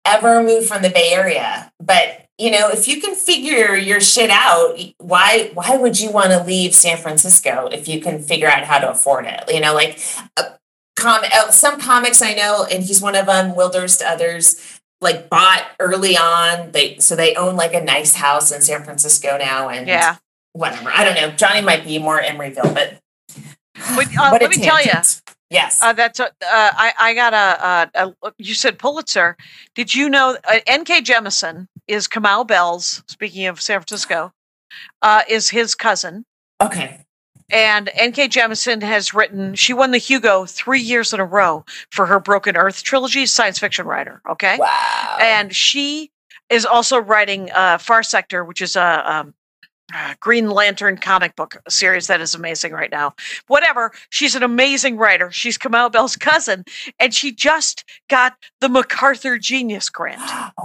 ever moved from the Bay Area, but if you can figure your shit out, why would you want to leave San Francisco if you can figure out how to afford it? Some comics I know, and he's one of them, Wilders to others, like bought early on. They own like a nice house in San Francisco now and whatever. I don't know. Johnny might be more Emeryville, but let me tell you. Yes. I got you said Pulitzer. Did you know N.K. Jemisin is Kamau Bell's, speaking of San Francisco, is his cousin. Okay. And N.K. Jemisin she won the Hugo 3 years in a row for her Broken Earth trilogy, science fiction writer. Okay. Wow. And she is also writing Far Sector, which is a Green Lantern comic book series that is amazing right now. Whatever. She's an amazing writer. She's Kamau Bell's cousin, and she just got the MacArthur Genius Grant.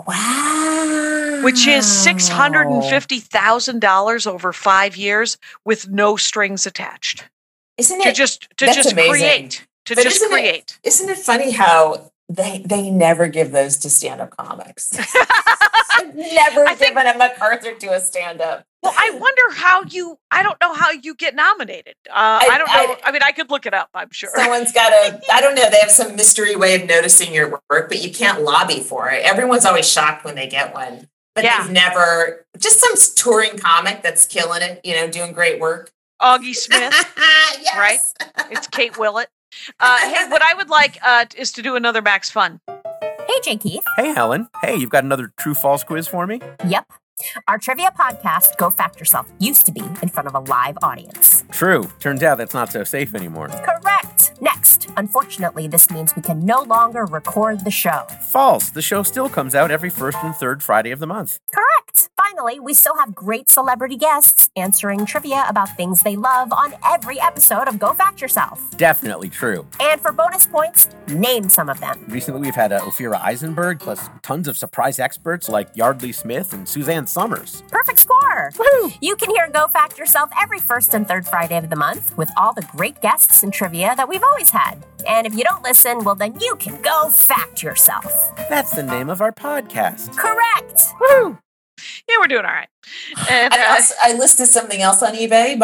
Wow. Which is $650,000 over 5 years with no strings attached. Isn't it? To just create. Isn't it funny how they never give those to stand-up comics? Never given a MacArthur to a stand-up. Well, I wonder I don't know how you get nominated. I don't know. I mean, I could look it up, I'm sure. Someone's got I don't know. They have some mystery way of noticing your work, but you can't lobby for it. Everyone's always shocked when they get one, but they've never, just some touring comic that's killing it, doing great work. Augie Smith, yes. Right? It's Kate Willett. Hey, what I would like is to do another Max Fun. Hey, Jay Keith. Hey, Helen. Hey, you've got another true-false quiz for me? Yep. Our trivia podcast, Go Fact Yourself, used to be in front of a live audience. True. Turns out that's not so safe anymore. Correct. Next. Unfortunately, this means we can no longer record the show. False. The show still comes out every first and third Friday of the month. Correct. Finally, we still have great celebrity guests answering trivia about things they love on every episode of Go Fact Yourself. Definitely true. And for bonus points, name some of them. Recently, we've had Ophira Eisenberg, plus tons of surprise experts like Yardley Smith and Suzanne Summers. Perfect score! Woo-hoo. You can hear Go Fact Yourself every first and third Friday of the month with all the great guests and trivia that we've always had. And if you don't listen, well, then you can go fact yourself. That's the name of our podcast. Correct! Woo-hoo. yeah, we're doing all right. And, I listed something else on eBay.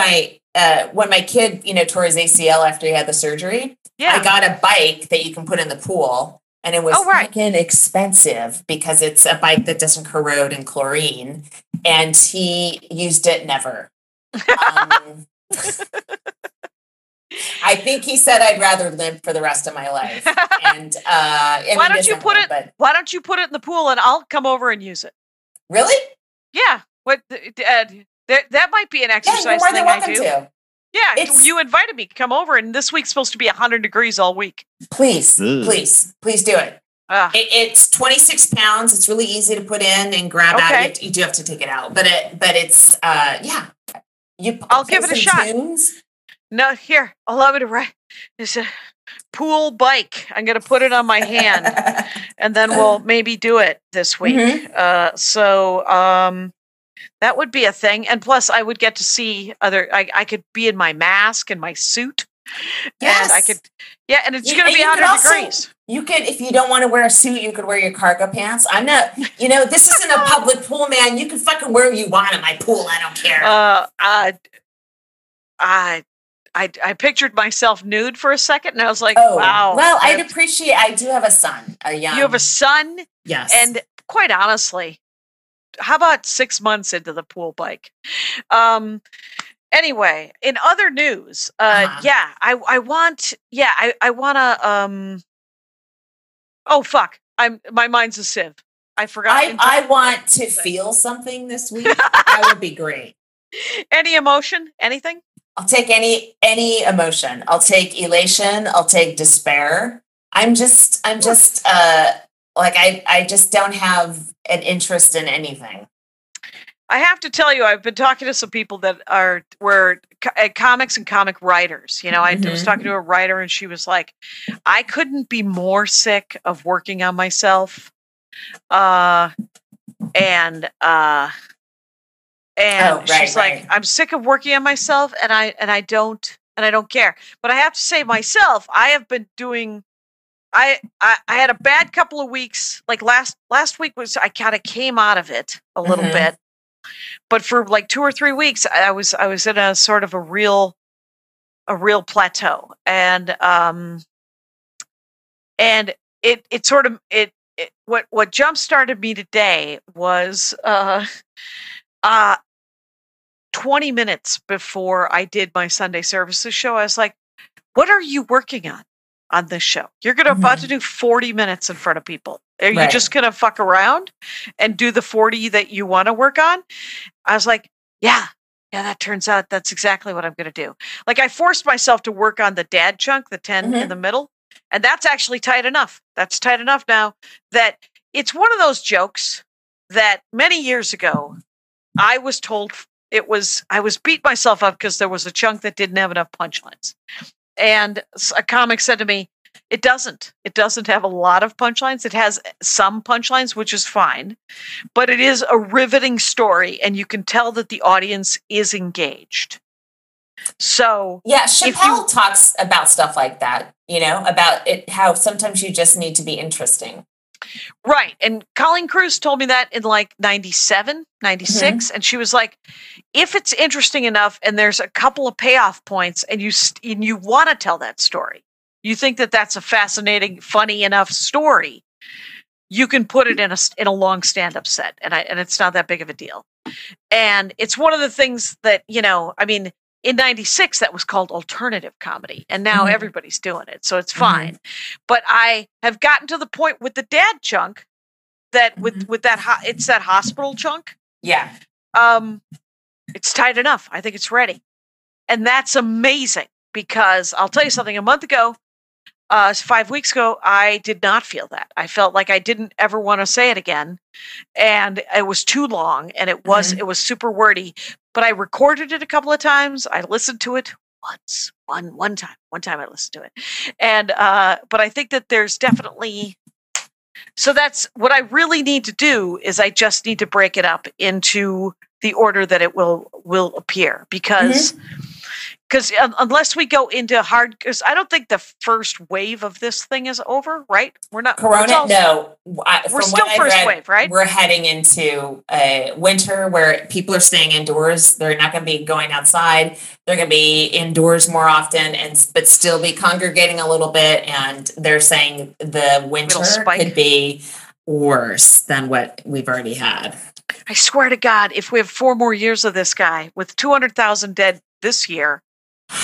When my kid, tore his ACL after he had the surgery, yeah. I got a bike that you can put in the pool. And it was freaking expensive because it's a bike that doesn't corrode in chlorine. And he used it never. I think he said, I'd rather limp for the rest of my life. And why don't you put it in the pool and I'll come over and use it? Really? Yeah. What? That might be an exercise thing I do. To. Yeah, you invited me to come over, and this week's supposed to be 100 degrees all week. Please, please do it. It's 26 pounds. It's really easy to put in and grab out. You do have to take it out, but it's yeah. I'll give it a shot. No, here, allow me to write. It's a pool bike. I'm going to put it on my hand, and then we'll maybe do it this week. Mm-hmm. That would be a thing. And plus I would get to see I could be in my mask and my suit. Yes. And I could, and it's going to be 100 degrees. You could, if you don't want to wear a suit, you could wear your cargo pants. I'm not, this isn't a public pool, man. You can fucking wear what you want in my pool. I don't care. I pictured myself nude for a second and I was like, wow. Well, I do have a son. You have a son? Yes. And quite honestly, how about 6 months into the pool bike? Anyway, in other news, my mind's a sieve. I forgot. I want to feel something this week. That would be great. Any emotion, anything? I'll take any emotion. I'll take elation. I'll take despair. I just don't have an interest in anything. I have to tell you, I've been talking to some people that were comics and comic writers. I was talking to a writer and she was like, I couldn't be more sick of working on myself. She's like, I'm sick of working on myself and I don't care. But I have to say myself, I have been doing I had a bad couple of weeks. Like last week I kind of came out of it a little bit, but for like 2 or 3 weeks I was in a sort of a real plateau, and it what jump started me today was 20 minutes before I did my Sunday services show. I was like, "What are you working on?" On this show, you're going to about to do 40 minutes in front of people. Are you just going to fuck around and do the 40 that you want to work on? I was like, yeah, that turns out that's exactly what I'm going to do. Like I forced myself to work on the dad chunk, the 10 in the middle. And that's actually tight enough. That's tight enough now that it's one of those jokes that many years ago I was told I was beat myself up because there was a chunk that didn't have enough punchlines. And a comic said to me, it doesn't have a lot of punchlines. It has some punchlines, which is fine, but it is a riveting story. And you can tell that the audience is engaged. So yeah, Chappelle talks about stuff like that, about it, how sometimes you just need to be interesting. Right. And Colleen Cruz told me that in like 97, 96. And she was like, if it's interesting enough and there's a couple of payoff points and you want to tell that story, you think that that's a fascinating, funny enough story, you can put it in a long stand-up set. And it's not that big of a deal. And it's one of the things that, in 96, that was called alternative comedy, and now everybody's doing it, so it's fine. But I have gotten to the point with the dad chunk that with that it's that hospital chunk. Yeah, it's tight enough. I think it's ready, and that's amazing because I'll tell you something. A month ago, 5 weeks ago, I did not feel that. I felt like I didn't ever want to say it again, and it was too long, and it was super wordy. But I recorded it a couple of times. I listened to it once, one time I listened to it. And, but I think that there's definitely, so that's what I really need to do is I just need to break it up into the order that it will appear because Because unless we go into hard, because I don't think the first wave of this thing is over, right? We're not. Corona, no. We're still first wave, right? We're heading into a winter where people are staying indoors. They're not going to be going outside. They're going to be indoors more often, and but still be congregating a little bit. And they're saying the winter could be worse than what we've already had. I swear to God, if we have 4 more years of this guy with 200,000 dead this year,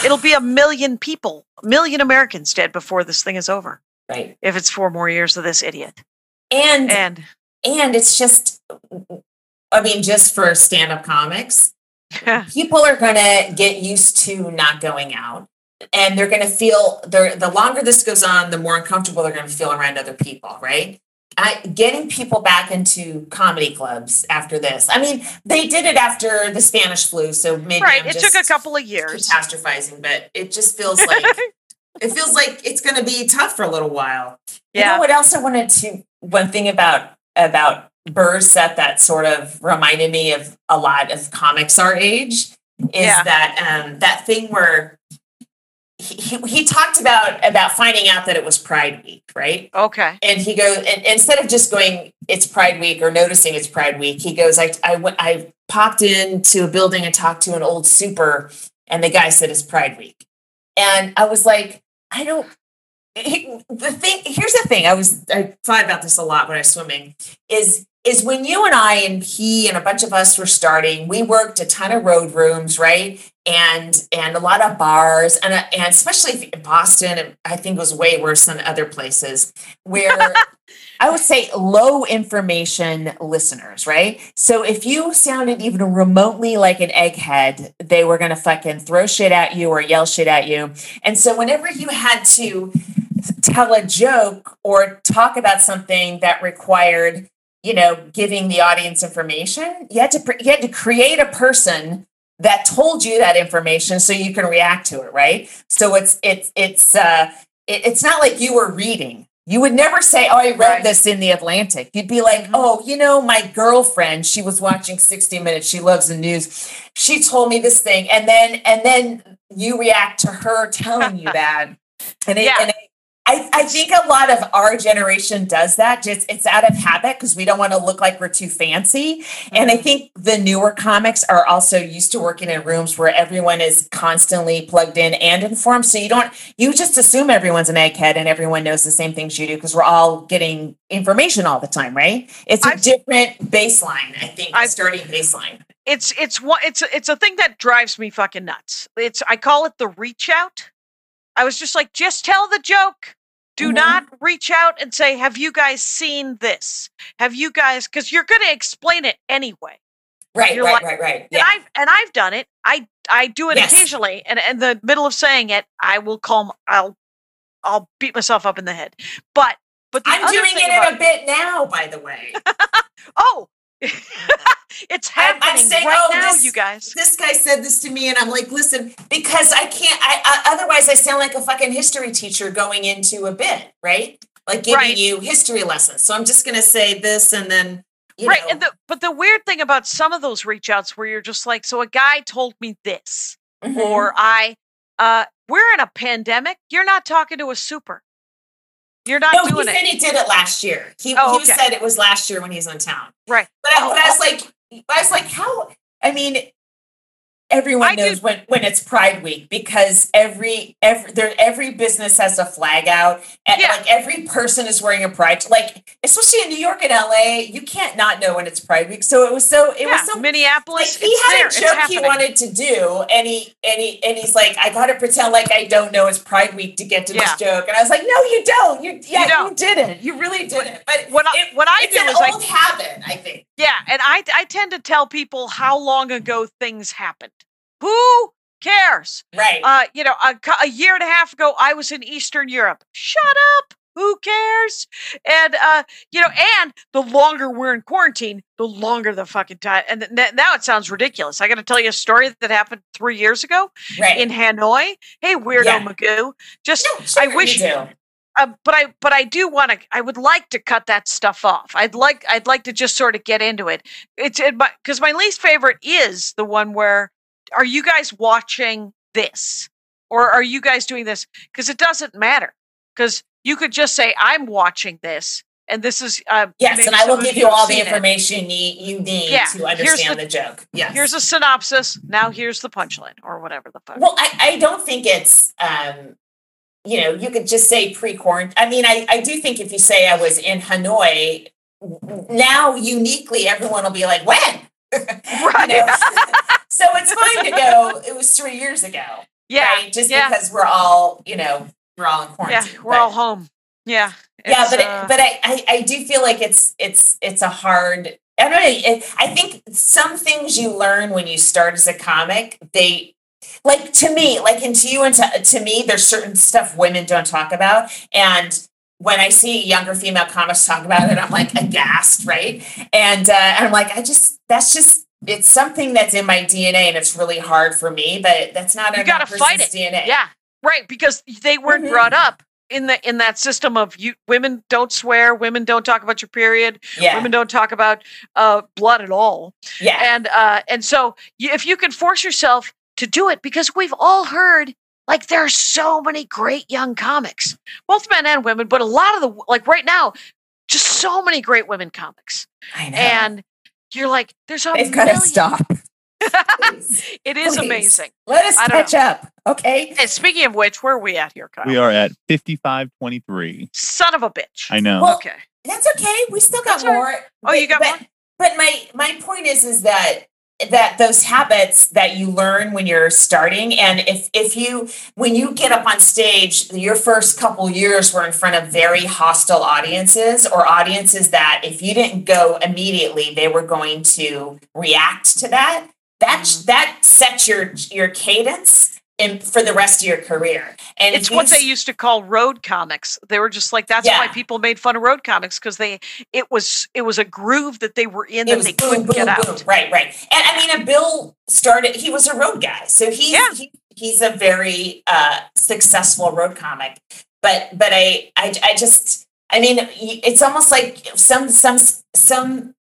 it'll be 1 million people, 1 million Americans dead before this thing is over. Right. If it's 4 more years of this idiot. And it's just, I mean, just for stand-up comics, people are going to get used to not going out. And they're going to feel, the longer this goes on, the more uncomfortable they're going to feel around other people, right? Getting people back into comedy clubs after this. I mean, they did it after the Spanish flu, so maybe right. It took a couple of years. Catastrophizing, but it just feels like it feels like it's going to be tough for a little while. Yeah. You know what else I wanted to? One thing about Burr's set that sort of reminded me of a lot of comics our age is that that thing where. He talked about finding out that it was Pride Week, right? Okay. And he goes, and instead of just going, it's Pride Week or noticing it's Pride Week, he goes, I popped into a building and talked to an old super, and the guy said it's Pride Week. And I was like, here's the thing. I thought about this a lot when I was swimming is when you and I and he and a bunch of us were starting, we worked a ton of road rooms, right? And a lot of bars, and especially in Boston, and I think it was way worse than other places, where I would say low information listeners, right? So if you sounded even remotely like an egghead, they were going to fucking throw shit at you or yell shit at you. And so whenever you had to tell a joke or talk about something that required, you know, giving the audience information, you had to create a person that told you that information so you can react to it, right? So it's not like you were reading. You would never say, "Oh, I read this in the Atlantic." You'd be like, "Oh, you know, my girlfriend, she was watching 60 Minutes. She loves the news. She told me this thing," and then you react to her telling you that. I think a lot of our generation does that. Just it's out of habit because we don't want to look like we're too fancy. And I think the newer comics are also used to working in rooms where everyone is constantly plugged in and informed. So you just assume everyone's an egghead and everyone knows the same things you do because we're all getting information all the time, right? It's a different baseline, I think, starting baseline. It's a thing that drives me fucking nuts. I call it the reach out. I was just like, just tell the joke. Do not reach out and say, have you guys seen this? Have you guys, because you're going to explain it anyway. Right. Yeah. And I've done it. I do it occasionally. And in the middle of saying it, I will calm. I'll beat myself up in the head. But the I'm doing it in a bit now, by the way. Oh, it's happening. I'm saying, right now, you guys. This guy said this to me, and I'm like, listen, because I can't. Otherwise, I sound like a fucking history teacher going into a bit, right? Like giving you history lessons. So I'm just going to say this, and then you know. But the weird thing about some of those reach outs where you're just like, so a guy told me this, or we're in a pandemic. You're not talking to a super. You're not doing it. No, he said he did it last year. He said it was last year when he was in town. Right. But I was like, how? I mean, everyone knows when it's Pride Week because every business has a flag out, and like every person is wearing a pride. Like especially in New York and LA, you can't not know when it's Pride Week. So it was so Minneapolis. Like, he had a joke he wanted to do, and he's like, I got to pretend like I don't know it's Pride Week to get to this joke. And I was like, no, you don't. You didn't. You really didn't. But it's an old habit, I think. Yeah, and I tend to tell people how long ago things happened. Who cares? Right. A year and a half ago, I was in Eastern Europe. Shut up. Who cares? And, and the longer we're in quarantine, the longer the fucking time. And now it sounds ridiculous. I got to tell you a story that happened 3 years ago in Hanoi. Hey, weirdo Magoo. Just, no, sure, I wish you do. But I do want to. I would like to cut that stuff off. I'd like to just sort of get into it. It's because my least favorite is the one where, are you guys watching this? Or are you guys doing this? Because it doesn't matter. Because you could just say, I'm watching this. And this is yes, and I will give you all the information you need to understand the joke. Yes. Here's a synopsis. Now here's the punchline or whatever the fuck. Well, I don't think it's you could just say pre-quarantine. I mean, I do think if you say I was in Hanoi, now uniquely everyone will be like, when? Right. You know? <laughs> So it's fine to go, it was 3 years ago. Yeah. Right? Just because we're all, we're all in quarantine. Yeah, all home. Yeah. Yeah, but I do feel like it's a hard, I don't know. I think some things you learn when you start as a comic, they like to me, like and to you and to me, there's certain stuff women don't talk about. And when I see younger female comics talk about it, I'm like aghast, right? And I'm like, it's something that's in my DNA and it's really hard for me, but that's not in my person's DNA. Yeah. Right. Because they weren't brought up in that system of women don't swear, women don't talk about your period, women don't talk about blood at all. Yeah. And so if you can force yourself to do it, because we've all heard, like, there are so many great young comics, both men and women, but a lot of the, like right now, just so many great women comics. I know. And you're like, there's a million. They've got to stop. It is amazing. Let us catch up. Okay. And speaking of which, where are we at here, Kyle? We are at 55:23. Son of a bitch. I know. Well, okay. That's okay. We still got more. Right. Oh, you got more? But my point is that those habits that you learn when you're starting, and when you get up on stage, your first couple years were in front of very hostile audiences, or audiences that if you didn't go immediately, they were going to react to that. That sets your cadence and for the rest of your career. And it's what they used to call road comics. They were just like, that's why people made fun of road comics, because it was a groove that they were in that they couldn't get out. Right. And I mean, Bill started, he was a road guy. So he's a very successful road comic. But I just, I mean, it's almost like some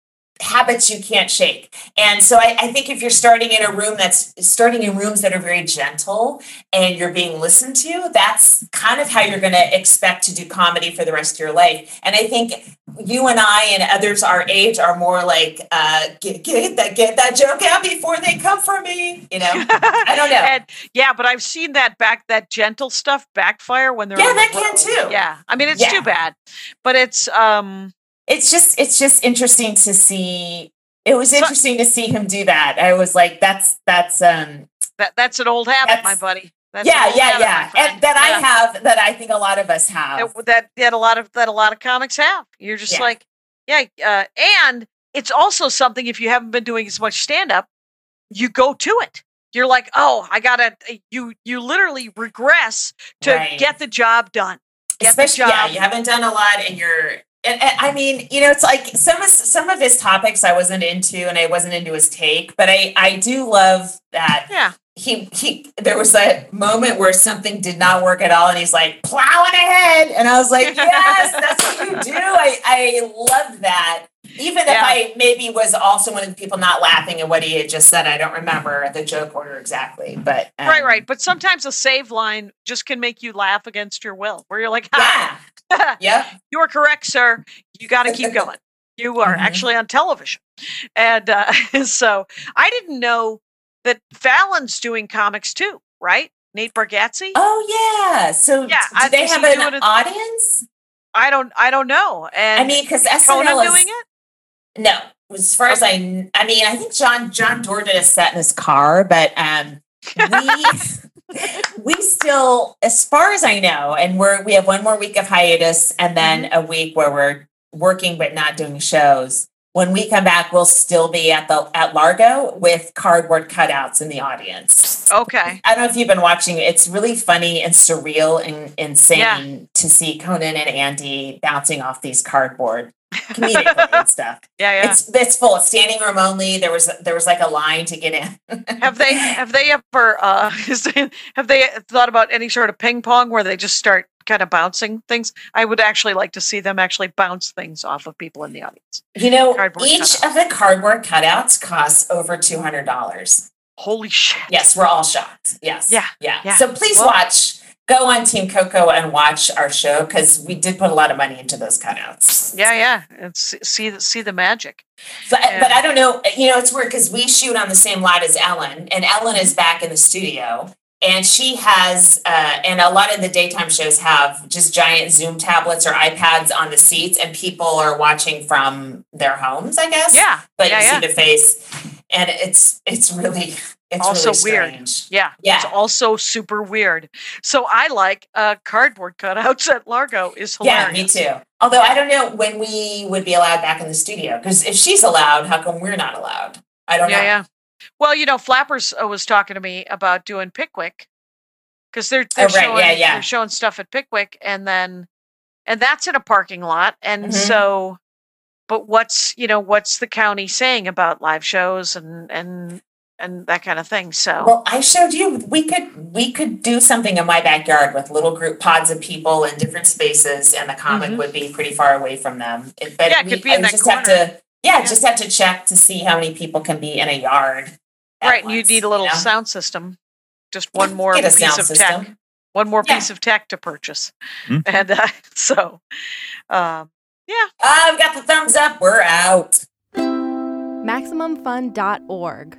habits you can't shake. And so I think if you're starting in rooms that are very gentle and you're being listened to, that's kind of how you're going to expect to do comedy for the rest of your life. And I think you and I and others our age are more like, get that joke out before they come for me. I don't know. But I've seen that gentle stuff backfire when they're. Yeah, that can too. Yeah. I mean, it's too bad, but it's just interesting to see. It was interesting to see him do that. I was like, that's an old habit, my buddy. That's habit, and that I have, that I think a lot of us have. That a lot of comics have. You're just like, and it's also something, if you haven't been doing as much stand up, you go to it. You're like, oh, I gotta. You literally regress to get the job done. Especially, you haven't done a lot, and you're. And I mean, it's like some of his topics I wasn't into, and I wasn't into his take, but I do love that. Yeah. He there was that moment where something did not work at all, and he's like, plowing ahead. And I was like, yes, that's what you do. I love that. Even if I maybe was also one of the people not laughing at what he had just said. I don't remember the joke order exactly, but right. But sometimes a save line just can make you laugh against your will, where you're like, ha. Yeah. You are correct, sir. You got to keep going. You are actually on television. And so I didn't know that Fallon's doing comics too, right? Nate Bargatze. Oh yeah. So do they have an audience? I don't know. And I mean, because SNL is doing it. No, as far as I mean, I think John Doerr did a set in his car, but we still, as far as I know, and we have one more week of hiatus, and then a week where we're working but not doing shows. When we come back, we'll still be at Largo with cardboard cutouts in the audience. Okay. I don't know if you've been watching. It's really funny and surreal and insane to see Conan and Andy bouncing off these cardboard comedically and stuff. Yeah. It's full. It's standing room only. There was like a line to get in. Have they ever have they thought about any sort of ping pong where they just start kind of bouncing things? I would actually like to see them actually bounce things off of people in the audience. Each of the cardboard cutouts costs over $200. Holy shit. Yes, we're all shocked. Yes. Yeah. So please watch. Go on Team Coco and watch our show because we did put a lot of money into those cutouts. Yeah. And see the magic. But I don't know. You know, it's weird because we shoot on the same lot as Ellen, and Ellen is back in the studio. And she has, and a lot of the daytime shows have just giant Zoom tablets or iPads on the seats, and people are watching from their homes, I guess. Yeah. But you see the face, and it's really, it's also really weird. Yeah. It's also super weird. So I like cardboard cutouts at Largo is hilarious. Yeah, me too. Although I don't know when we would be allowed back in the studio, because if she's allowed, how come we're not allowed? I don't know. Yeah. Well, you know, Flappers was talking to me about doing Pickwick because they're showing stuff at Pickwick, and that's in a parking lot. And so, but what's the county saying about live shows and that kind of thing? So, well, I showed you, we could do something in my backyard with little group pods of people in different spaces, and the comic would be pretty far away from them. But it could be in that corner. Just have to check to see how many people can be in a yard. Right. Once, you need a little sound system. Just one more piece of tech. One more piece of tech to purchase. Mm-hmm. And I've got the thumbs up. We're out. MaximumFun.org.